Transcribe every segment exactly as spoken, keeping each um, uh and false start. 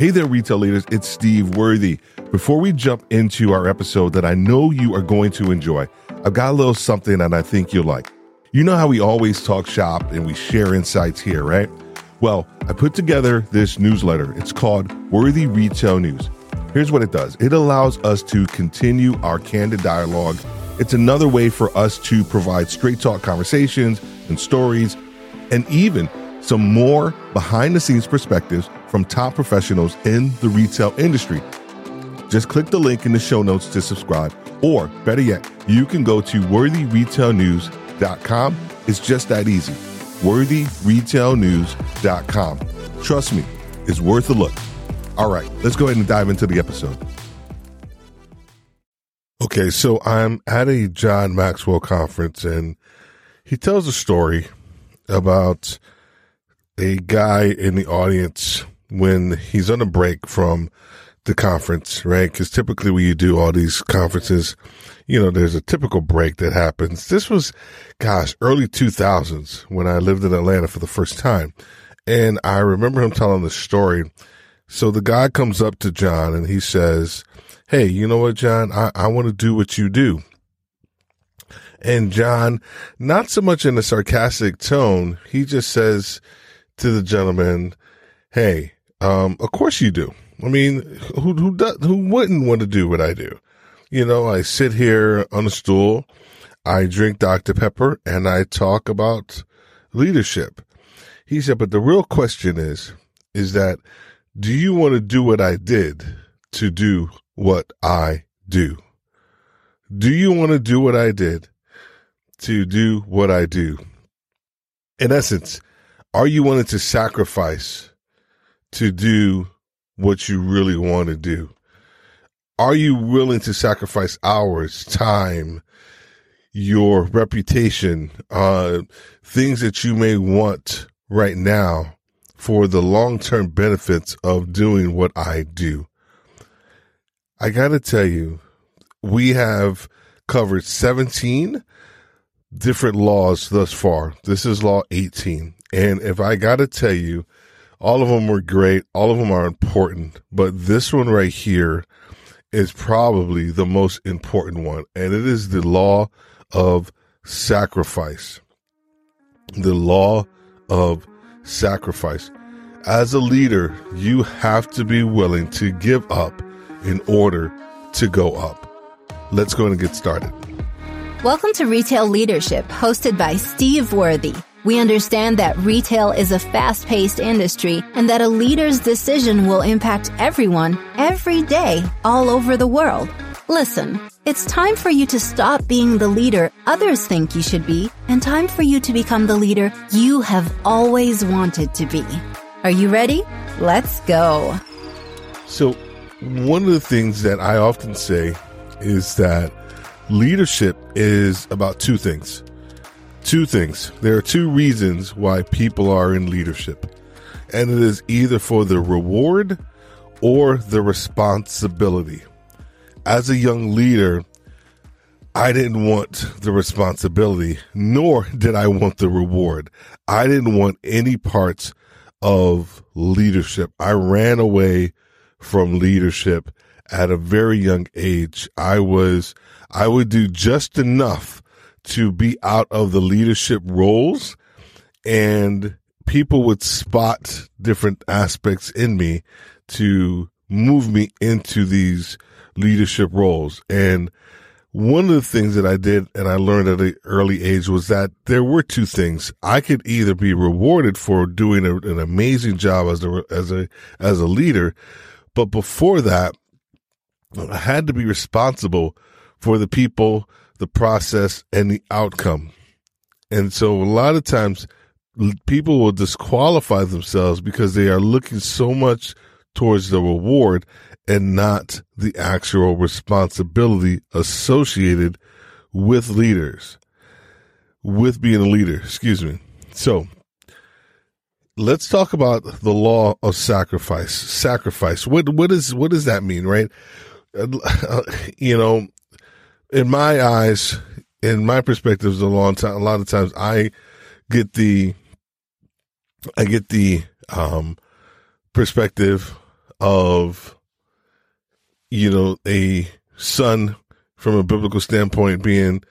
Hey there, retail leaders. It's Steve Worthy. Before we jump into our episode that I know you are going to enjoy, I've got a little something that I think you'll like. You know how we always talk shop and we share insights here, right? Well, I put together this newsletter. It's called Worthy Retail News. Here's what it does. It allows us to continue our candid dialogue. It's another way for us to provide straight talk conversations and stories and even some more behind-the-scenes perspectives from top professionals in the retail industry. Just click the link in the show notes to subscribe, or better yet, you can go to worthy retail news dot com. It's just that easy, worthy retail news dot com. Trust me, it's worth a look. All right, let's go ahead and dive into the episode. Okay, so I'm at a John Maxwell conference, and he tells a story about a guy in the audience when he's on a break from the conference, right? Because typically when you do all these conferences, you know, there's a typical break that happens. This was, gosh, early two thousands when I lived in Atlanta for the first time. And I remember him telling this story. So the guy comes up to John and he says, "Hey, you know what, John? I, I want to do what you do." And John, not so much in a sarcastic tone, he just says to the gentleman, "Hey, um, of course you do. I mean, who who does, who wouldn't want to do what I do? You know, I sit here on a stool, I drink Doctor Pepper, and I talk about leadership." He said, "But the real question is, is that do you want to do what I did to do what I do? Do you want to do what I did to do what I do? In essence, are you willing to sacrifice to do what you really want to do? Are you willing to sacrifice hours, time, your reputation, uh, things that you may want right now for the long-term benefits of doing what I do?" I got to tell you, we have covered seventeen different laws thus far. This is law eighteen. And if I got to tell you, all of them were great. All of them are important. But this one right here is probably the most important one. And it is the law of sacrifice. The law of sacrifice. As a leader, you have to be willing to give up in order to go up. Let's go and get started. Welcome to Retail Leadership, hosted by Steve Worthy. We understand that retail is a fast-paced industry and that a leader's decision will impact everyone, every day, all over the world. Listen, it's time for you to stop being the leader others think you should be, and time for you to become the leader you have always wanted to be. Are you ready? Let's go. So, one of the things that I often say is that leadership is about two things. Two things. There are two reasons why people are in leadership, and it is either for the reward or the responsibility. As a young leader, I didn't want the responsibility, nor did I want the reward. I didn't want any parts of leadership. I ran away from leadership at a very young age. I was, I would do just enough to be out of the leadership roles, and people would spot different aspects in me to move me into these leadership roles. And one of the things that I did and I learned at an early age was that there were two things. I could either be rewarded for doing a, an amazing job as a, as a, as a leader, but before that, I had to be responsible for the people, the process, and the outcome. And so a lot of times people will disqualify themselves because they are looking so much towards the reward and not the actual responsibility associated with leaders, with being a leader, excuse me. So let's talk about the law of sacrifice. Sacrifice. What, what is, what does that mean, right? You know, in my eyes, in my perspectives, a long time, a lot of times I get the, I get the um, perspective of, you know, a son from a biblical standpoint being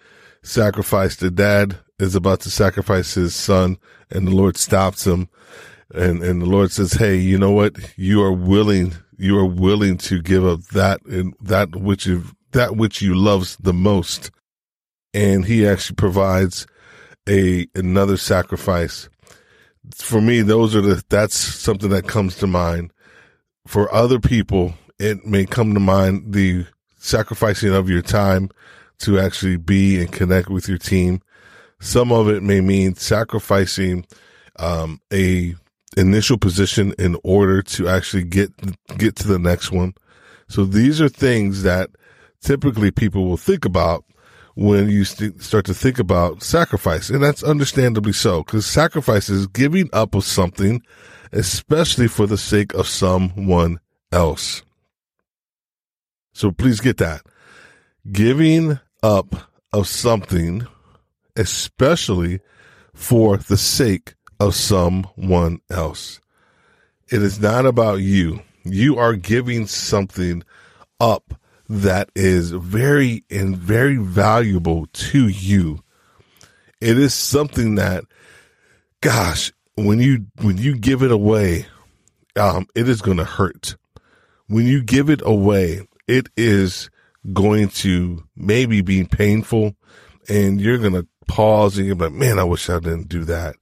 sacrificed. The dad is about to sacrifice his son, and the Lord stops him. And, and the Lord says, hey, you know what? You are willing, you are willing to give up that and that which you, that which you love the most. And he actually provides a, another sacrifice. For me, those are the, that's something that comes to mind. For other people, it may come to mind the sacrificing of your time to actually be and connect with your team. Some of it may mean sacrificing, um, a initial position in order to actually get, get to the next one. So these are things that typically people will think about when you st- start to think about sacrifice. And that's understandably so, because sacrifice is giving up of something, especially for the sake of someone else. So please get that. Giving up of something, especially for the sake of someone else. It is not about you. You are giving something up that is very and very valuable to you. It is something that, gosh, when you when you give it away, um, it is going to hurt. When you give it away, it is going to maybe be painful, and you're going to pause and you're like, man, I wish I didn't do that.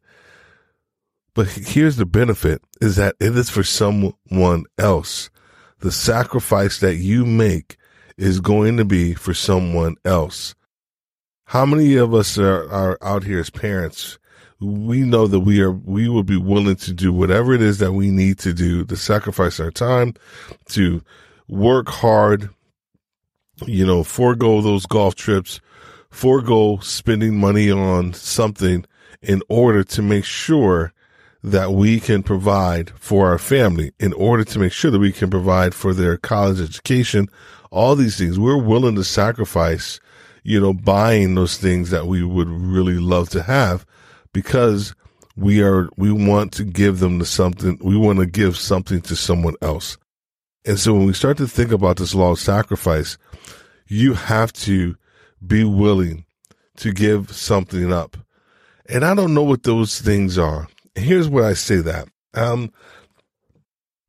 But here's the benefit, is that it is for someone else. The sacrifice that you make is going to be for someone else. How many of us are, are out here as parents? We know that we are, we will be willing to do whatever it is that we need to do to sacrifice our time, to work hard, you know, forego those golf trips, forego spending money on something in order to make sure that we can provide for our family, in order to make sure that we can provide for their college education, all these things. We're willing to sacrifice, you know, buying those things that we would really love to have, because we are, we want to give them to something. We want to give something to someone else. And so when we start to think about this law of sacrifice, you have to be willing to give something up. And I don't know what those things are. Here's where I say that, um,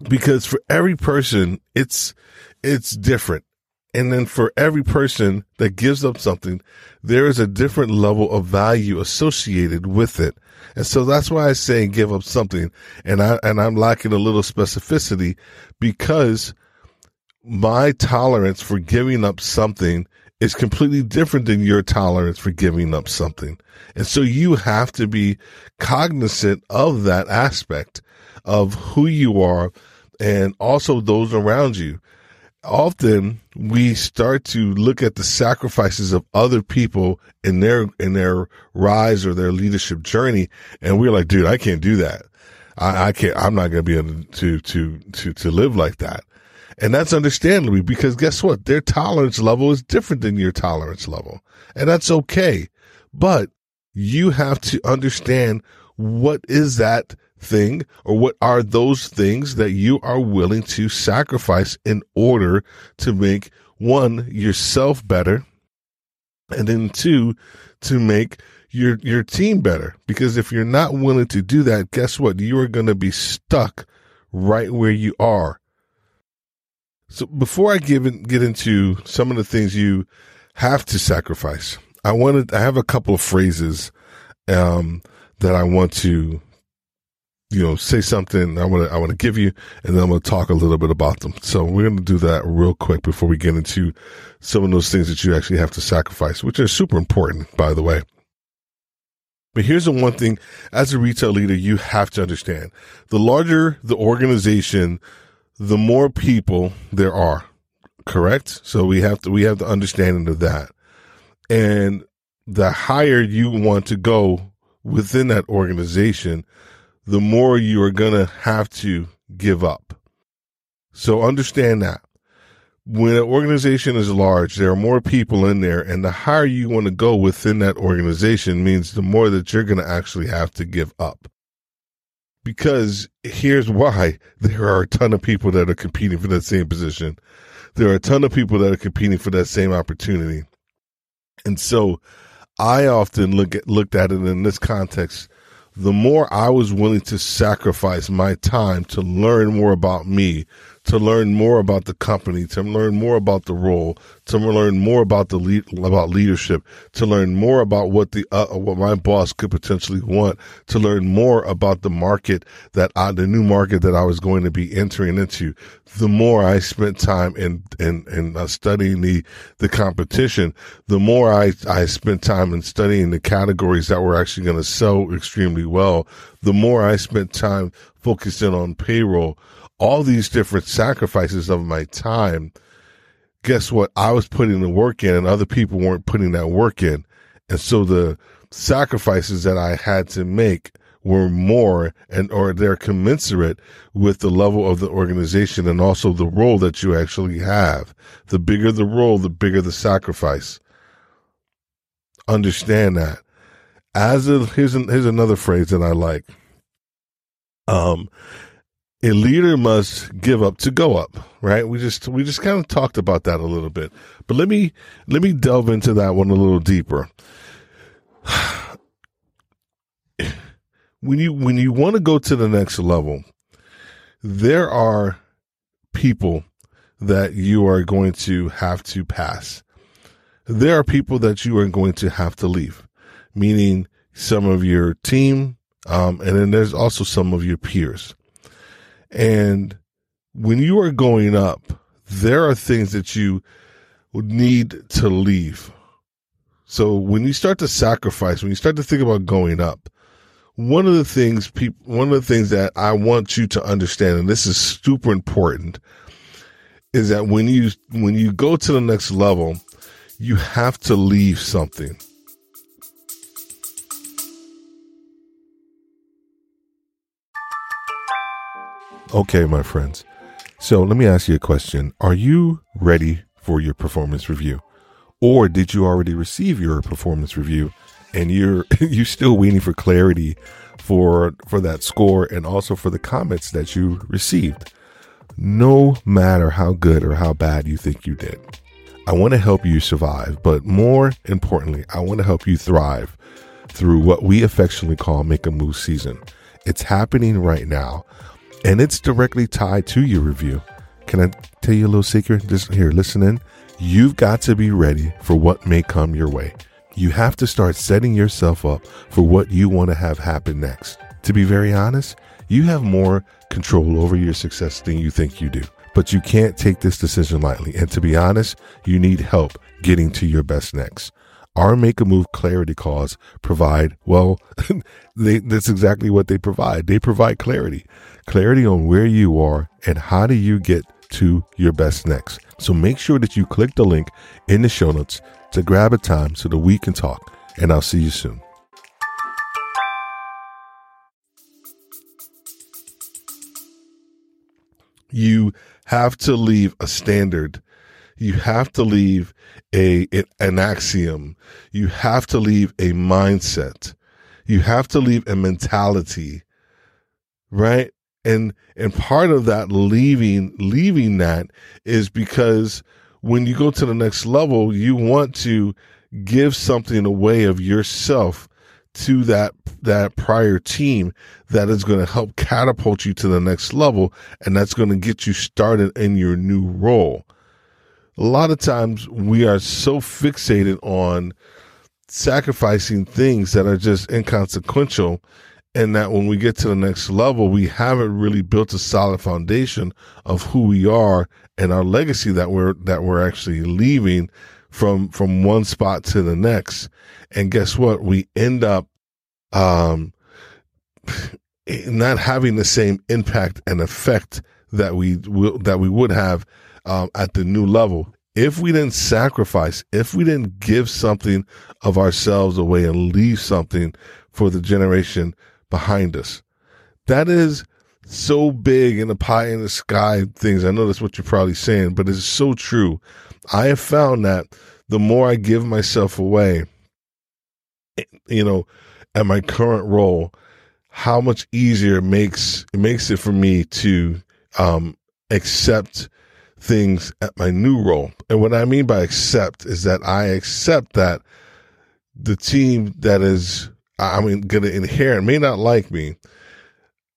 because for every person, it's it's different. And then for every person that gives up something, there is a different level of value associated with it. And so that's why I say give up something. And I, and I'm lacking a little specificity, because my tolerance for giving up something is completely different than your tolerance for giving up something. And so you have to be cognizant of that aspect of who you are and also those around you. Often we start to look at the sacrifices of other people in their, in their rise or their leadership journey. And we're like, dude, I can't do that. I, I can't, I'm not going to be able to, to, to, to live like that. And that's understandable, because guess what? Their tolerance level is different than your tolerance level. And that's okay. But you have to understand, what is that thing, or what are those things that you are willing to sacrifice in order to make, one, yourself better, and then two, to make your your team better. Because if you're not willing to do that, guess what? You are going to be stuck right where you are. So before I give in, get into some of the things you have to sacrifice, I wanted I have a couple of phrases um, that I want to, you know, say something I want to, I want to give you, and then I'm going to talk a little bit about them. So we're going to do that real quick before we get into some of those things that you actually have to sacrifice, which are super important, by the way. But here's the one thing as a retail leader, you have to understand: the larger the organization, the more people there are, correct? So we have to, we have the understanding of that. And the higher you want to go within that organization, the more you are going to have to give up. So understand that. When an organization is large, there are more people in there, and the higher you want to go within that organization means the more that you're going to actually have to give up. Because here's why. There are a ton of people that are competing for that same position. There are a ton of people that are competing for that same opportunity. And so I often look at, looked at it in this context. The more I was willing to sacrifice my time to learn more about me, to learn more about the company, to learn more about the role, to learn more about the lead, about leadership, to learn more about what the uh, what my boss could potentially want, to learn more about the market that I, the new market that I was going to be entering into. The more I spent time in in, in uh, studying the the competition, the more I I spent time in studying the categories that were actually going to sell extremely well. The more I spent time focusing on payroll, all these different sacrifices of my time. Guess what? I was putting the work in and other people weren't putting that work in. And so the sacrifices that I had to make were more and or they're commensurate with the level of the organization and also the role that you actually have. The bigger the role, the bigger the sacrifice. Understand that. As a, here's, an, here's another phrase that I like. Um, a leader must give up to go up, right? We just, we just kind of talked about that a little bit, but let me, let me delve into that one a little deeper. When you, when you want to go to the next level, there are people that you are going to have to pass. There are people that you are going to have to leave, meaning some of your team, um, and then there's also some of your peers. And when you are going up, there are things that you would need to leave. So when you start to sacrifice, when you start to think about going up, one of the things people, one of the things that I want you to understand, and this is super important, is that when you, when you go to the next level, you have to leave something. Okay, my friends. So let me ask you a question. Are you ready for your performance review? Or did you already receive your performance review and you're you're still waiting for clarity for for that score and also for the comments that you received? No matter how good or how bad you think you did, I want to help you survive, but more importantly, I want to help you thrive through what we affectionately call Make a Move season. It's happening right now. And it's directly tied to your review. Can I tell you a little secret? Just here, listen in. You've got to be ready for what may come your way. You have to start setting yourself up for what you want to have happen next. To be very honest, you have more control over your success than you think you do. But you can't take this decision lightly. And to be honest, you need help getting to your best next. Our Make a Move clarity calls provide, well, they, that's exactly what they provide. They provide clarity, clarity on where you are and how do you get to your best next. So make sure that you click the link in the show notes to grab a time so that we can talk, and I'll see you soon. You have to leave a standard. You have to leave a, an axiom. You have to leave a mindset. You have to leave a mentality, right? And, and part of that leaving, leaving that is because when you go to the next level, you want to give something away of yourself to that, that prior team that is going to help catapult you to the next level. And that's going to get you started in your new role. A lot of times we are so fixated on sacrificing things that are just inconsequential, and that when we get to the next level, we haven't really built a solid foundation of who we are and our legacy that we're, that we're actually leaving from, from one spot to the next. And guess what? We end up, um, not having the same impact and effect that we will, that we would have Um, at the new level, if we didn't sacrifice, if we didn't give something of ourselves away and leave something for the generation behind us. That is so big in the pie in the sky things. I know that's what you're probably saying, but it's so true. I have found that the more I give myself away, you know, at my current role, how much easier it makes it makes it for me to um, accept things at my new role. And what I mean by accept is that I accept that the team that is I'm going to inherit may not like me,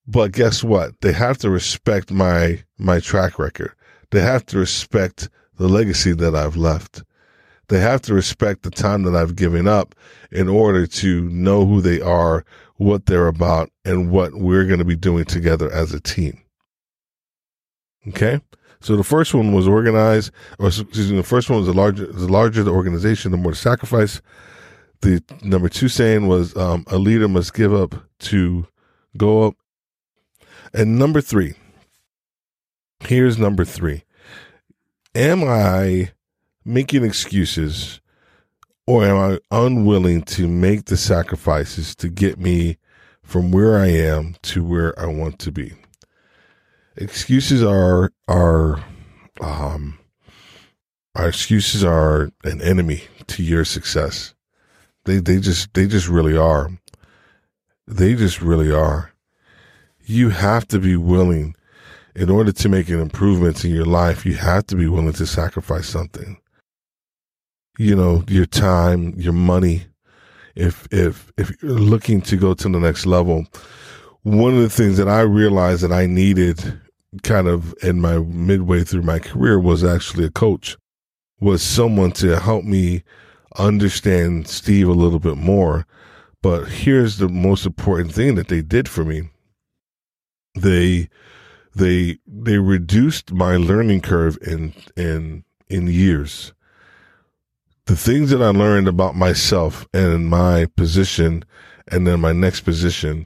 but guess what? They have to respect my my track record. They have to respect the legacy that I've left. They have to respect the time that I've given up in order to know who they are, what they're about, and what we're going to be doing together as a team. Okay? So the first one was organized, or excuse me, the first one was the larger, the larger the organization, the more the sacrifice. The number two saying was um, a leader must give up to go up. And number three, here's number three. Am I making excuses, or am I unwilling to make the sacrifices to get me from where I am to where I want to be? Excuses are are um, our excuses are an enemy to your success. They they just they just really are. They just really are. You have to be willing. In order to make an improvement in your life, you have to be willing to sacrifice something. You know, your time, your money. If if if you're looking to go to the next level, one of the things that I realized that I needed kind of in my midway through my career was actually a coach, was someone to help me understand Steve a little bit more. But here's the most important thing that they did for me. They they they reduced my learning curve in in in years. The things that I learned about myself and my position and then my next position,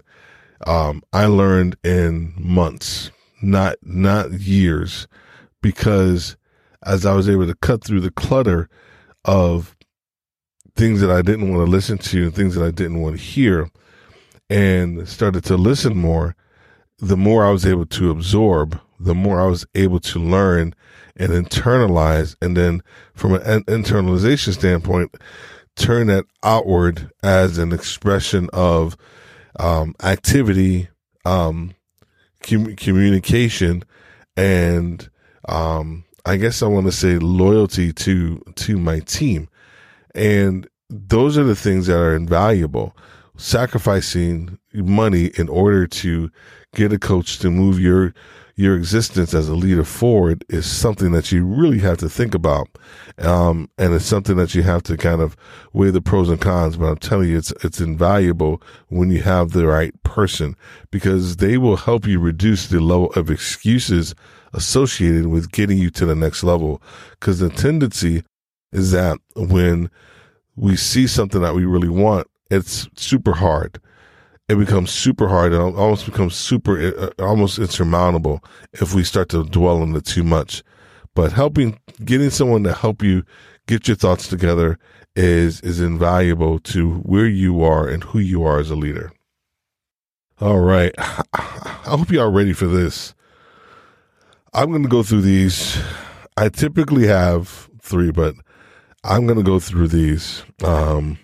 um, I learned in months, not not years, because as I was able to cut through the clutter of things that I didn't want to listen to, things that I didn't want to hear, and started to listen more, the more I was able to absorb, the more I was able to learn and internalize. And then from an internalization standpoint, turn that outward as an expression of um, activity, um, com- communication, and um, I guess I want to say loyalty to, to my team. And those are the things that are invaluable. Sacrificing money in order to get a coach to move your your existence as a leader forward is something that you really have to think about, um, and it's something that you have to kind of weigh the pros and cons. But I'm telling you, it's it's invaluable when you have the right person, because they will help you reduce the level of excuses associated with getting you to the next level. Because the tendency is that when we see something that we really want, it's super hard. It becomes super hard. It almost becomes super, almost insurmountable if we start to dwell on it too much. But helping, getting someone to help you get your thoughts together is is invaluable to where you are and who you are as a leader. All right. I hope you are ready for this. I'm going to go through these. I typically have three, but I'm going to go through these. Um,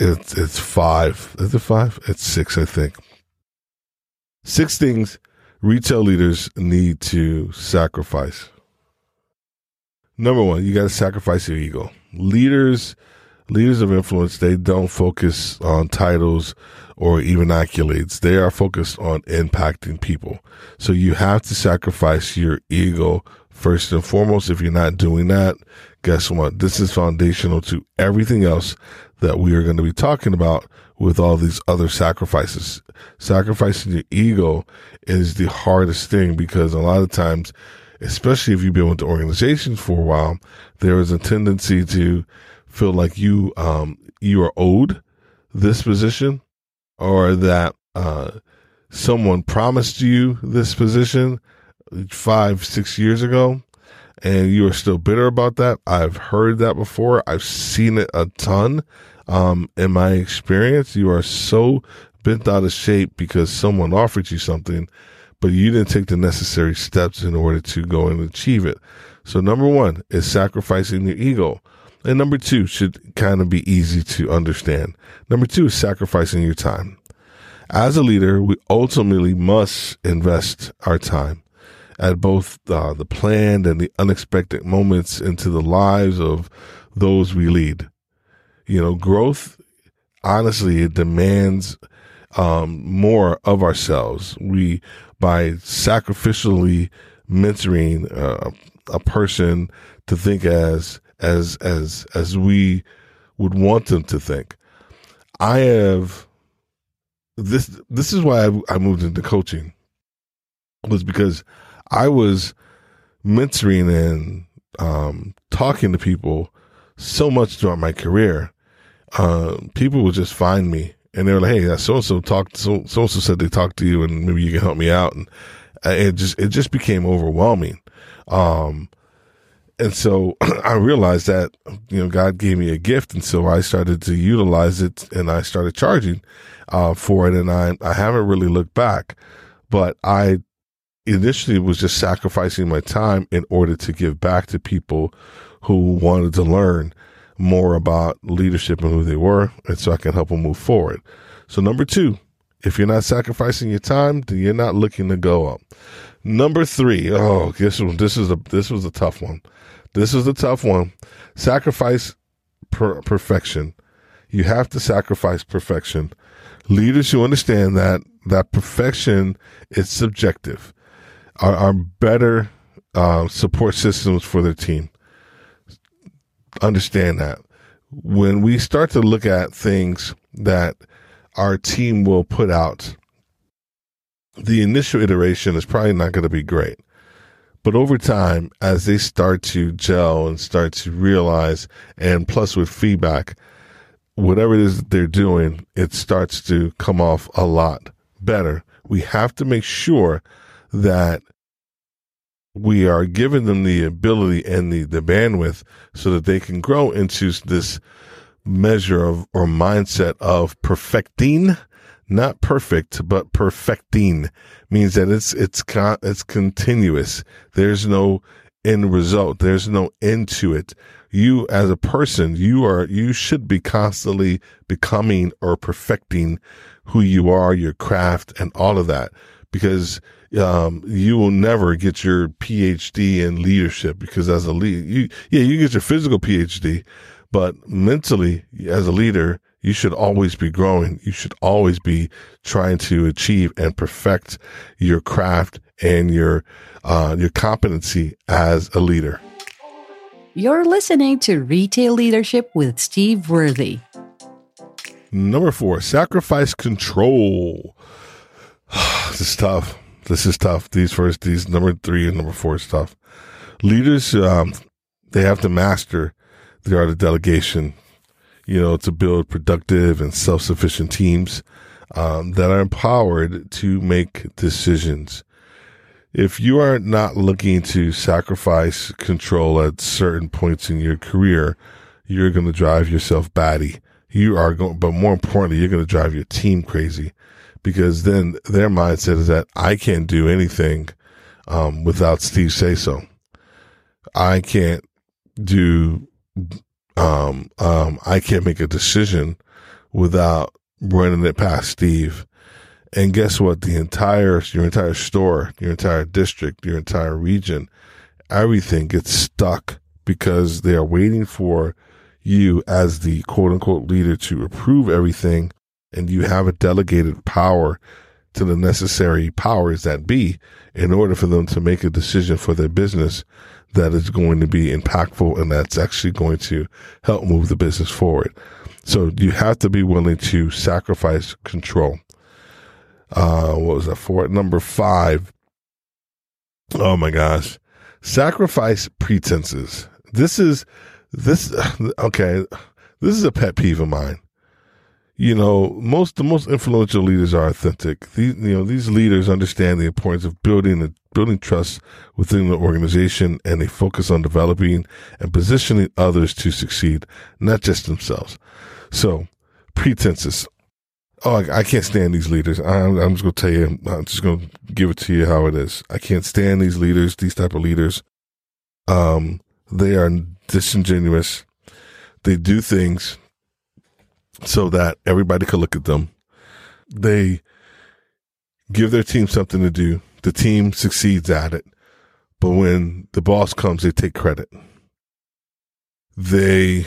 It's it's five. Is it five? It's six, I think. Six things retail leaders need to sacrifice. Number one, you got to sacrifice your ego. Leaders, leaders of influence, they don't focus on titles or even accolades. They are focused on impacting people. So you have to sacrifice your ego first and foremost. If you're not doing that, guess what? This is foundational to everything else that we are going to be talking about with all these other sacrifices. Sacrificing your ego is the hardest thing, because a lot of times, especially if you've been with the organization for a while, there is a tendency to feel like you um, you are owed this position, or that uh, someone promised you this position five, six years ago, and you are still bitter about that. I've heard that before. I've seen it a ton um, in my experience. You are so bent out of shape because someone offered you something, but you didn't take the necessary steps in order to go and achieve it. So number one is sacrificing your ego. And number two should kind of be easy to understand. Number two is sacrificing your time. as a leader, we ultimately must invest our time at both uh, the planned and the unexpected moments into the lives of those we lead. You know, growth, honestly, it demands um, more of ourselves. We, by sacrificially mentoring uh, a person to think as as as as we would want them to think. I have this. This is why I, I moved into coaching, was because I was mentoring and um, talking to people so much throughout my career. Uh, people would just find me and they were like, "Hey, so and so talked. So so and so said they talked to you, and maybe you can help me out." And it just it just became overwhelming. Um, And so I realized that, you know, God gave me a gift. And so I started to utilize it, and I started charging uh, for it. And I, I haven't really looked back, but I initially was just sacrificing my time in order to give back to people who wanted to learn more about leadership and who they were. And so I can help them move forward. So number two, if you're not sacrificing your time, then you're not looking to go up. Number three, oh, this was this is a this was a tough one. This is a tough one. Sacrifice per- perfection. You have to sacrifice perfection. Leaders who understand that that perfection is subjective are, are better uh, support systems for their team. Understand that when we start to look at things that our team will put out, the initial iteration is probably not going to be great. But over time, as they start to gel and start to realize, and plus with feedback, whatever it is that they're doing, it starts to come off a lot better. We have to make sure that we are giving them the ability and the, the bandwidth so that they can grow into this measure of or mindset of perfecting. Not perfect, but perfecting means that it's it's con- it's continuous. There's no end result. There's no end to it. You as a person, you are you should be constantly becoming or perfecting who you are, your craft, and all of that, because um, you will never get your P H D in leadership. Because as a lead, you yeah you get your physical P H D. But mentally, as a leader, you should always be growing. You should always be trying to achieve and perfect your craft and your uh, your competency as a leader. You're listening to Retail Leadership with Steve Worthy. Number four, sacrifice control. This is tough. This is tough. These first, these number three and number four is tough. Leaders, um, they have to master the art of delegation, you know, to build productive and self-sufficient teams um, that are empowered to make decisions. If you are not looking to sacrifice control at certain points in your career, you're going to drive yourself batty. You are going, but more importantly, you're going to drive your team crazy, because then their mindset is that I can't do anything um, without Steve say so. I can't do Um, um, I can't make a decision without running it past Steve. And guess what? The entire, your entire store, your entire district, your entire region, everything gets stuck because they are waiting for you as the quote unquote leader to approve everything. And you have a delegated power to the necessary powers that be in order for them to make a decision for their business that is going to be impactful and that's actually going to help move the business forward. So you have to be willing to sacrifice control. Uh, what was that for? Number five. Oh my gosh. Sacrifice pretenses. This is, this, okay, this is a pet peeve of mine. You know, most, the most influential leaders are authentic. These, you know, these leaders understand the importance of building the, building trust within the organization, and they focus on developing and positioning others to succeed, not just themselves. So pretenses. Oh, I, I can't stand these leaders. I, I'm just going to tell you, I'm just going to give it to you how it is. I can't stand these leaders, these type of leaders. Um, they are disingenuous. They do things so that everybody could look at them. They give their team something to do. The team succeeds at it. But when the boss comes, they take credit. They,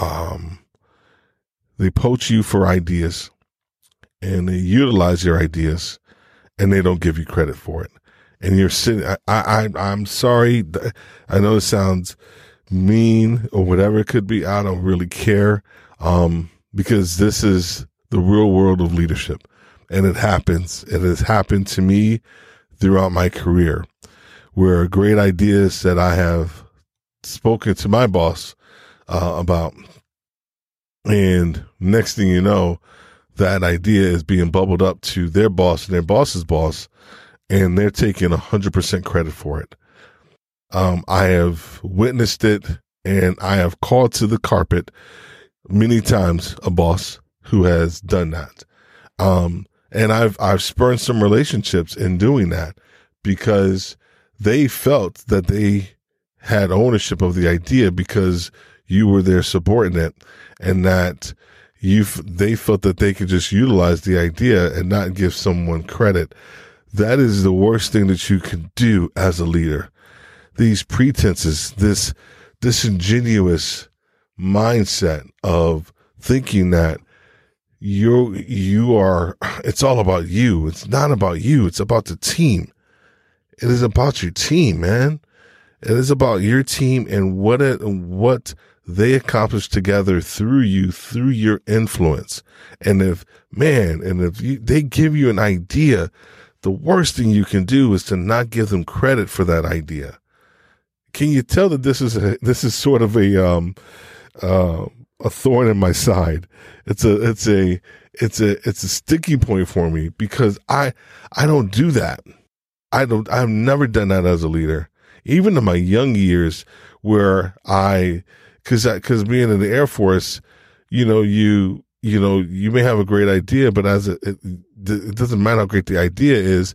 um, they poach you for ideas, and they utilize your ideas, and they don't give you credit for it. And you're sitting, I, I, I'm sorry. I know it sounds mean or whatever it could be. I don't really care. Um, because this is the real world of leadership, and it happens. It has happened to me throughout my career, where great ideas that I have spoken to my boss uh, about, and next thing you know, that idea is being bubbled up to their boss and their boss's boss, and they're taking one hundred percent credit for it. Um, I have witnessed it, and I have called to the carpet many times a boss who has done that. Um, and I've, I've spurned some relationships in doing that, because they felt that they had ownership of the idea because you were their subordinate, and that you've, they felt that they could just utilize the idea and not give someone credit. That is the worst thing that you can do as a leader. These pretenses, this disingenuous mindset of thinking that you you are, it's all about you. It's not about you. It's about the team. It is about your team, man. It is about your team and what it, what they accomplish together through you, through your influence. And if, man, and if you, they give you an idea, the worst thing you can do is to not give them credit for that idea. Can you tell that this is a, this is sort of a um, uh, a thorn in my side? It's a it's a it's a it's a sticky point for me, because I I don't do that. I don't, I've never done that as a leader, even in my young years, where I, cause I, cause being in the Air Force, you know, you, you know, you may have a great idea, but as a, it, it doesn't matter how great the idea is,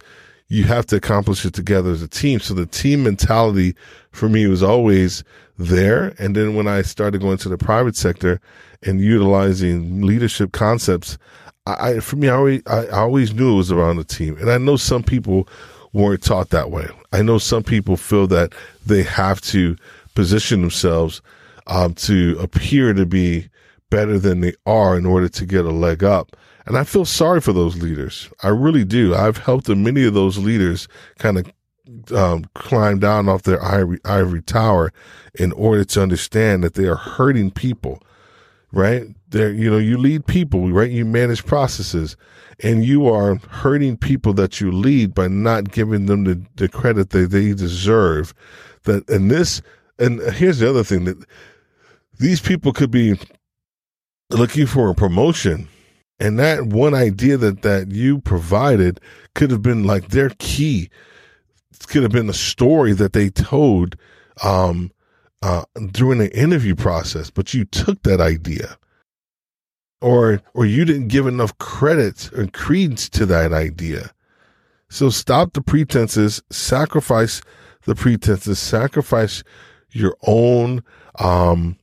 you have to accomplish it together as a team. So the team mentality for me was always there. And then when I started going to the private sector and utilizing leadership concepts, I, I for me, I always, I always knew it was around the team. And I know some people weren't taught that way. I know some people feel that they have to position themselves um, to appear to be better than they are in order to get a leg up. And I feel sorry for those leaders. I really do. I've helped many of those leaders kind of um, climb down off their ivory, ivory tower in order to understand that they are hurting people, right? They're, you know, you lead people, right? You manage processes, and you are hurting people that you lead by not giving them the, the credit that they deserve. That, and this, and here's the other thing, that these people could be looking for a promotion, and that one idea that, that you provided could have been like their key. It could have been a story that they told, um, Uh, during the interview process, but you took that idea, or or you didn't give enough credit or credence to that idea. So stop the pretenses, sacrifice the pretenses, sacrifice your own um,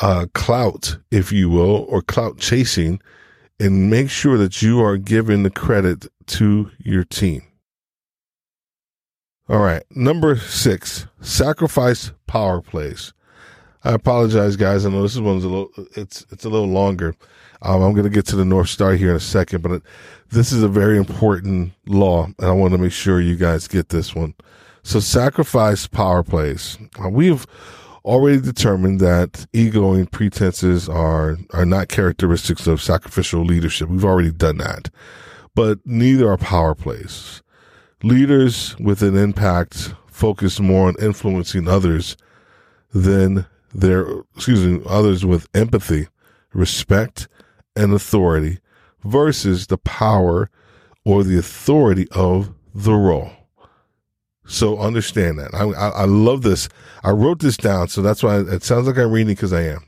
uh, clout, if you will, or clout chasing, and make sure that you are giving the credit to your team. All right. Number six, sacrifice power plays. I apologize, guys. I know this one's a little, it's, it's a little longer. Um, I'm going to get to the North Star here in a second, but it, this is a very important law, and I want to make sure you guys get this one. So sacrifice power plays. Uh, we've already determined that ego and pretenses are, are not characteristics of sacrificial leadership. We've already done that, but neither are power plays. Leaders with an impact focus more on influencing others than their, excuse me, others with empathy, respect, and authority versus the power or the authority of the role. So understand that. I, I, I love this. I wrote this down, so that's why it sounds like I'm reading, because I am.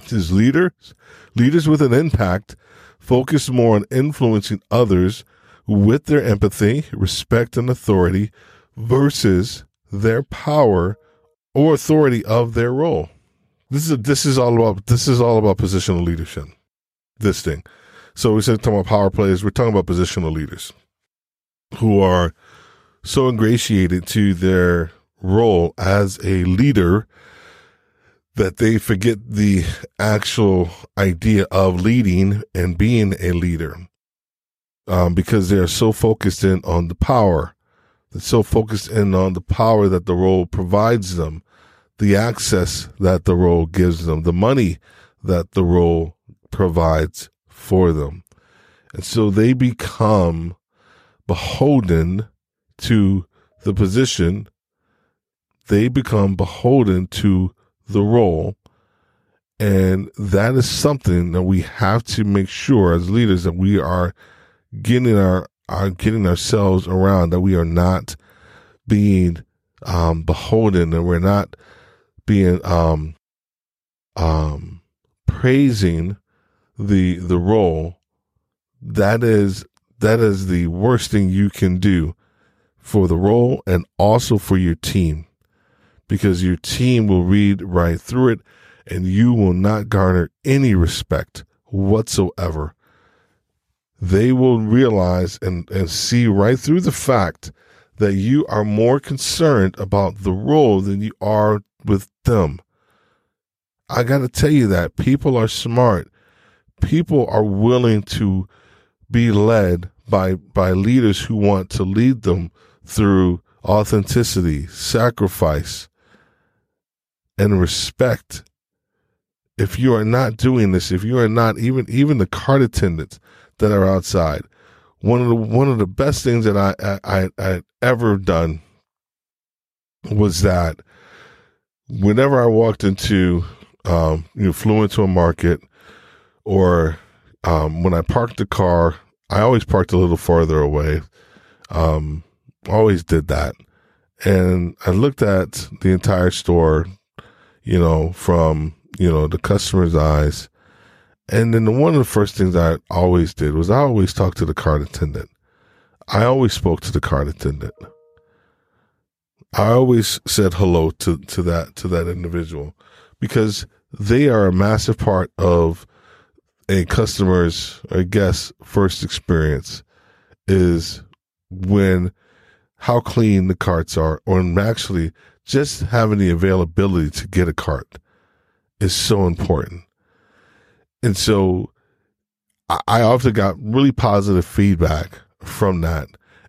It says leaders, leaders with an impact focus more on influencing others with their empathy, respect, and authority versus their power or authority of their role. This is a, this is all about this is all about positional leadership, this thing. So we said talking about power players, we're talking about positional leaders. who are so ingratiated to their role as a leader that they forget the actual idea of leading and being a leader, um, because they're so focused in on the power. They're so focused in on the power that the role provides them, the access that the role gives them, the money that the role provides for them. And so they become beholden to the position. They become beholden to the role. And that is something that we have to make sure as leaders that we are getting our, are getting ourselves around, that we are not being um, beholden, and we're not being um, um, praising the the role. That is that is the worst thing you can do for the role and also for your team, because your team will read right through it and you will not garner any respect whatsoever. They will realize and, and see right through the fact that you are more concerned about the role than you are with them. I got to tell you that people are smart. People are willing to be led by, by leaders who want to lead them through authenticity, sacrifice, and respect. If you are not doing this, if you are not even, even the cart attendants that are outside, one of the one of the best things that I I I ever done was that whenever I walked into um, you know flew into a market, or um, when I parked the car, I always parked a little farther away. Um, always did that, and I looked at the entire store, you know, from you know the customer's eyes. And then one of the first things I always did was I always talked to the cart attendant. I always spoke to the cart attendant. I always said hello to, to that to that individual, because they are a massive part of a customer's or guest's first experience, is when how clean the carts are, or actually just having the availability to get a cart is so important. And so I often got really positive feedback from that.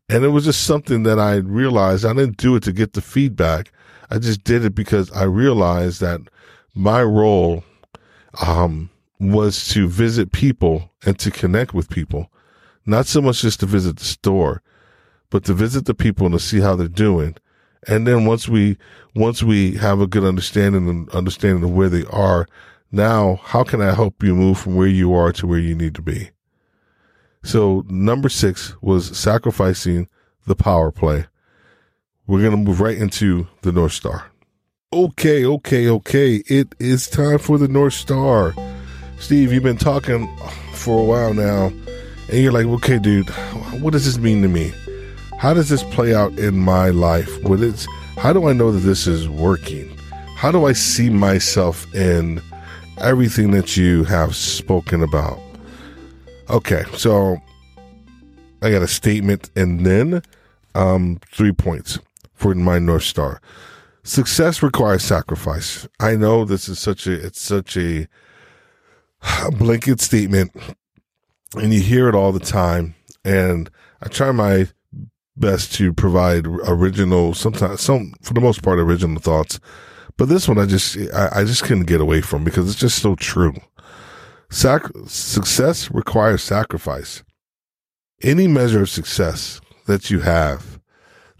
And it was just something that I realized I didn't do it to get the feedback. I just did it because I realized that my role um, was to visit people and to connect with people, not so much just to visit the store, but to visit the people and to see how they're doing. And then once we once we have a good understanding and understanding of where they are, now, how can I help you move from where you are to where you need to be? So number six was sacrificing the power play. We're going to move right into the North Star. Okay, okay, okay. It is time for the North Star. Steve, you've been talking for a while now, and you're like, okay, dude, what does this mean to me? How does this play out in my life? What is, how do I know that this is working? How do I see myself in everything that you have spoken about? Okay, so I got a statement and then um, three points for my North Star. Success requires sacrifice. I know this is such a it's such a blanket statement, and you hear it all the time. And I try my best to provide original, sometimes some for the most part, original thoughts. But this one I just I, I just couldn't get away from, because it's just so true. Sac- success requires sacrifice. Any measure of success that you have,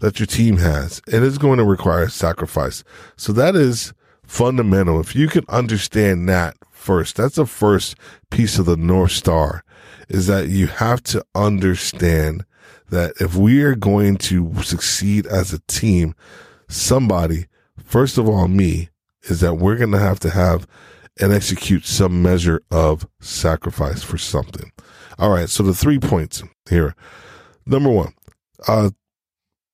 that your team has, it is going to require sacrifice. So that is fundamental. If you can understand that first, that's the first piece of the North Star, is that you have to understand that if we are going to succeed as a team, somebody, first of all, me, is that we're going to have to have and execute some measure of sacrifice for something. All right, so the three points here. Number one, uh,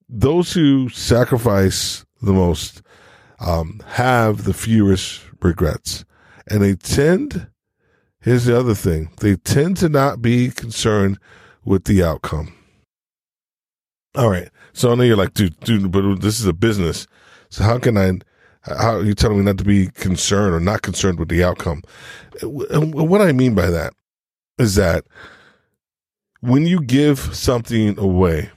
those who sacrifice the most um, have the fewest regrets. And they tend, here's the other thing, they tend to not be concerned with the outcome. All right. So I know you're like, dude, dude, but this is a business. So how can I, how are you telling me not to be concerned or not concerned with the outcome? And what I mean by that is that when you give something away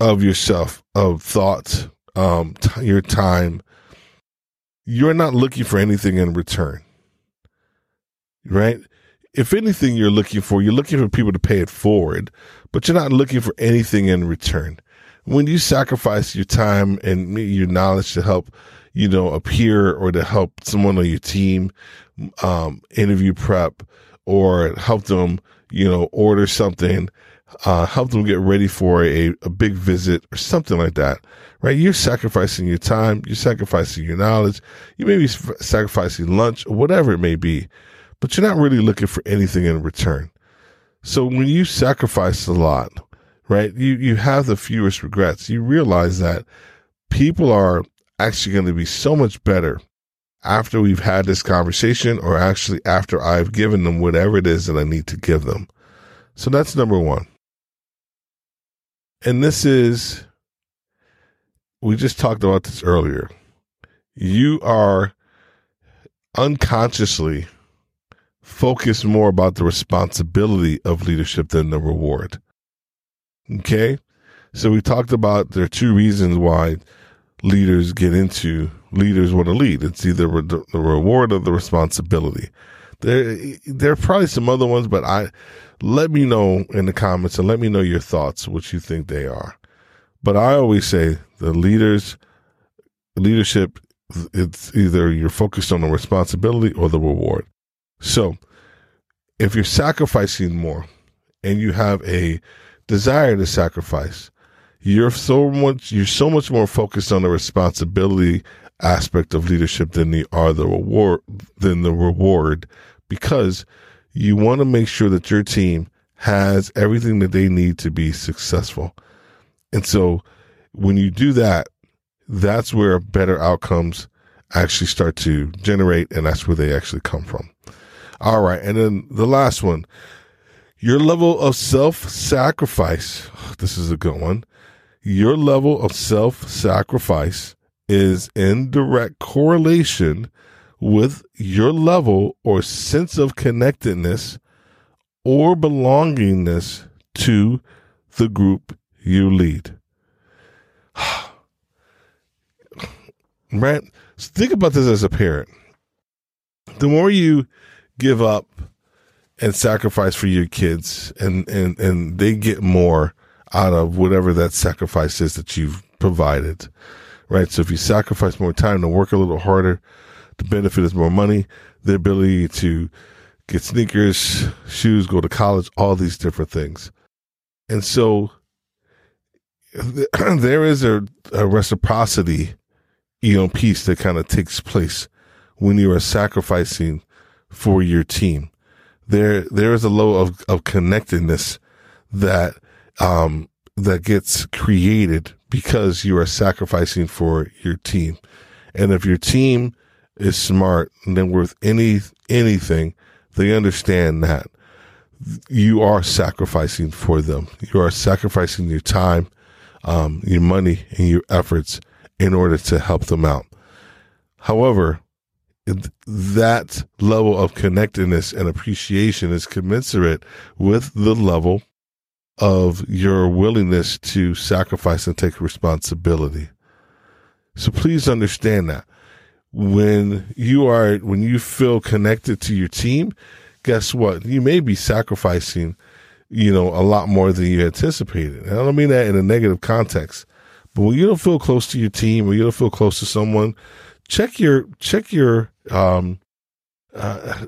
of yourself, of thoughts, um, t- your time, you're not looking for anything in return, right? If anything you're looking for, you're looking for people to pay it forward, but you're not looking for anything in return. When you sacrifice your time and your knowledge to help, you know, a peer or to help someone on your team, um, interview prep, or help them, you know, order something, uh, help them get ready for a, a big visit or something like that, right? You're sacrificing your time. You're sacrificing your knowledge. You may be sacrificing lunch or whatever it may be, but you're not really looking for anything in return. So when you sacrifice a lot, right, you, you have the fewest regrets. You realize that people are actually going to be so much better after we've had this conversation, or actually after I've given them whatever it is that I need to give them. So that's number one. And this is, we just talked about this earlier. You are unconsciously focused more about the responsibility of leadership than the reward. Okay? So we talked about there are two reasons why leaders get into, leaders want to lead. It's either re- the reward or the responsibility. There, there are probably some other ones, but I, let me know in the comments and let me know your thoughts, what you think they are. But I always say the leaders, leadership, it's either you're focused on the responsibility or the reward. So if you're sacrificing more and you have a desire to sacrifice, you're so much, you're so much more focused on the responsibility aspect of leadership than the are the reward than the reward, because you want to make sure that your team has everything that they need to be successful. And so when you do that, that's where better outcomes actually start to generate, and that's where they actually come from. All right, and then the last one, your level of self-sacrifice. This is a good one. Your level of self-sacrifice is in direct correlation with your level or sense of connectedness or belongingness to the group you lead. Right? So think about this as a parent. The more you give up and sacrifice for your kids, and, and, and they get more out of whatever that sacrifice is that you've provided, right? So if you sacrifice more time to work a little harder, the benefit is more money, the ability to get sneakers, shoes, go to college, all these different things. And so there is a, a reciprocity, you know, piece that kind of takes place when you are sacrificing for your team. There, there is a level of, of connectedness that, um, that gets created because you are sacrificing for your team. And if your team is smart and then worth any, anything, they understand that you are sacrificing for them. You are sacrificing your time, um, your money and your efforts in order to help them out. However, that level of connectedness and appreciation is commensurate with the level of your willingness to sacrifice and take responsibility. So please understand that when you are, when you feel connected to your team, guess what? You may be sacrificing, you know, a lot more than you anticipated. And I don't mean that in a negative context, but when you don't feel close to your team or you don't feel close to someone, check your, check your, um, uh,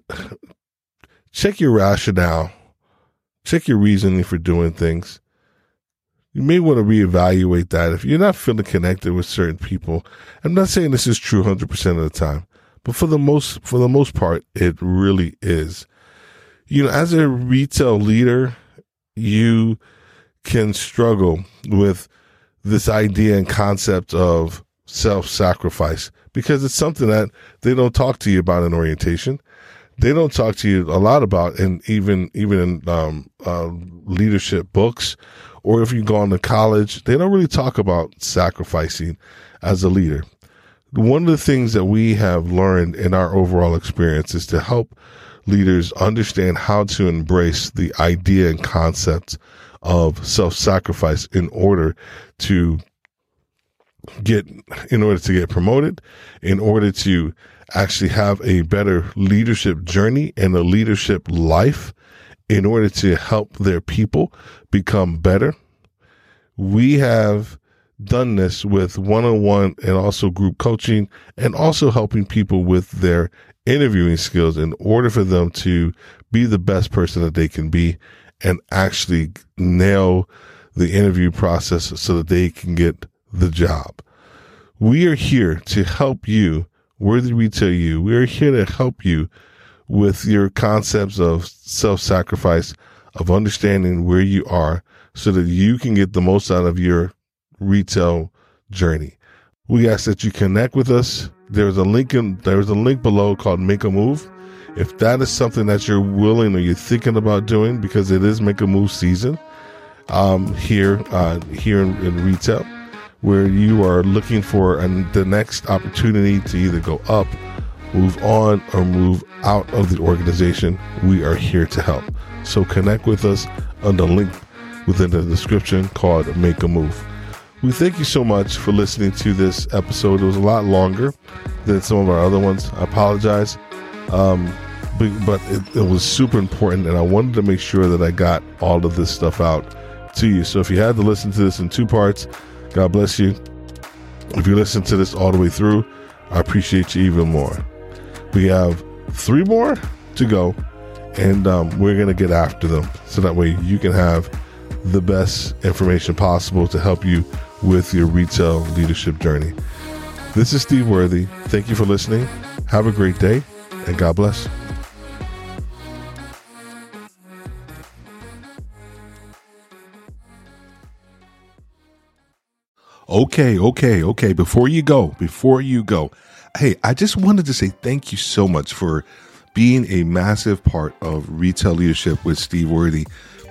check your rationale, check your reasoning for doing things. You may want to reevaluate that. If you're not feeling connected with certain people, I'm not saying this is true one hundred percent of the time, but for the most, for the most part, it really is. You know, as a retail leader, you can struggle with this idea and concept of self-sacrifice, because it's something that they don't talk to you about in orientation. They don't talk to you a lot about, and even even in um, uh, leadership books or if you've gone to college, they don't really talk about sacrificing as a leader. One of the things that we have learned in our overall experience is to help leaders understand how to embrace the idea and concepts of self-sacrifice in order to get, in order to get promoted, in order to actually have a better leadership journey and a leadership life, in order to help their people become better. We have done this with one-on-one and also group coaching, and also helping people with their interviewing skills in order for them to be the best person that they can be and actually nail the interview process so that they can get the job. We are here to help you. Where did we tell you? We are here to help you with your concepts of self-sacrifice, of understanding where you are so that you can get the most out of your retail journey. We ask that you connect with us. There's a link in, there's a link below called Make a Move. If that is something that you're willing or you're thinking about doing, because it is Make a Move season um, here uh, here in, in retail, where you are looking for an, the next opportunity to either go up, move on, or move out of the organization, we are here to help. So connect with us on the link within the description called Make a Move. We thank you so much for listening to this episode. It was a lot longer than some of our other ones. I apologize, um, but, but it, it was super important, and I wanted to make sure that I got all of this stuff out to you. So if you had to listen to this in two parts, God bless you. If you listen to this all the way through, I appreciate you even more. We have three more to go, and um, we're going to get after them so that way you can have the best information possible to help you with your retail leadership journey. This is Steve Worthy. Thank you for listening. Have a great day, and God bless. Okay, okay, okay. Before you go, before you go, hey, I just wanted to say thank you so much for being a massive part of Retail Leadership with Steve Worthy.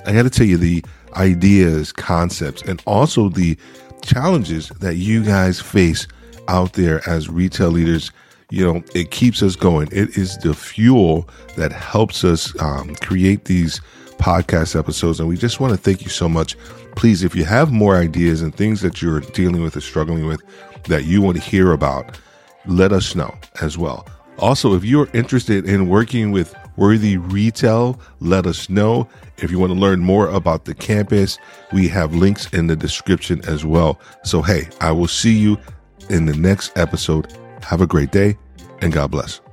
I got to tell you, the ideas, concepts, and also the challenges that you guys face out there as retail leaders, you know, it keeps us going. It is the fuel that helps us um, create these podcast episodes. And we just want to thank you so much. Please, if you have more ideas and things that you're dealing with or struggling with that you want to hear about, let us know as well. Also, if you're interested in working with Worthy Retail, let us know. If you want to learn more about the campus, we have links in the description as well. So, hey, I will see you in the next episode. Have a great day, and God bless.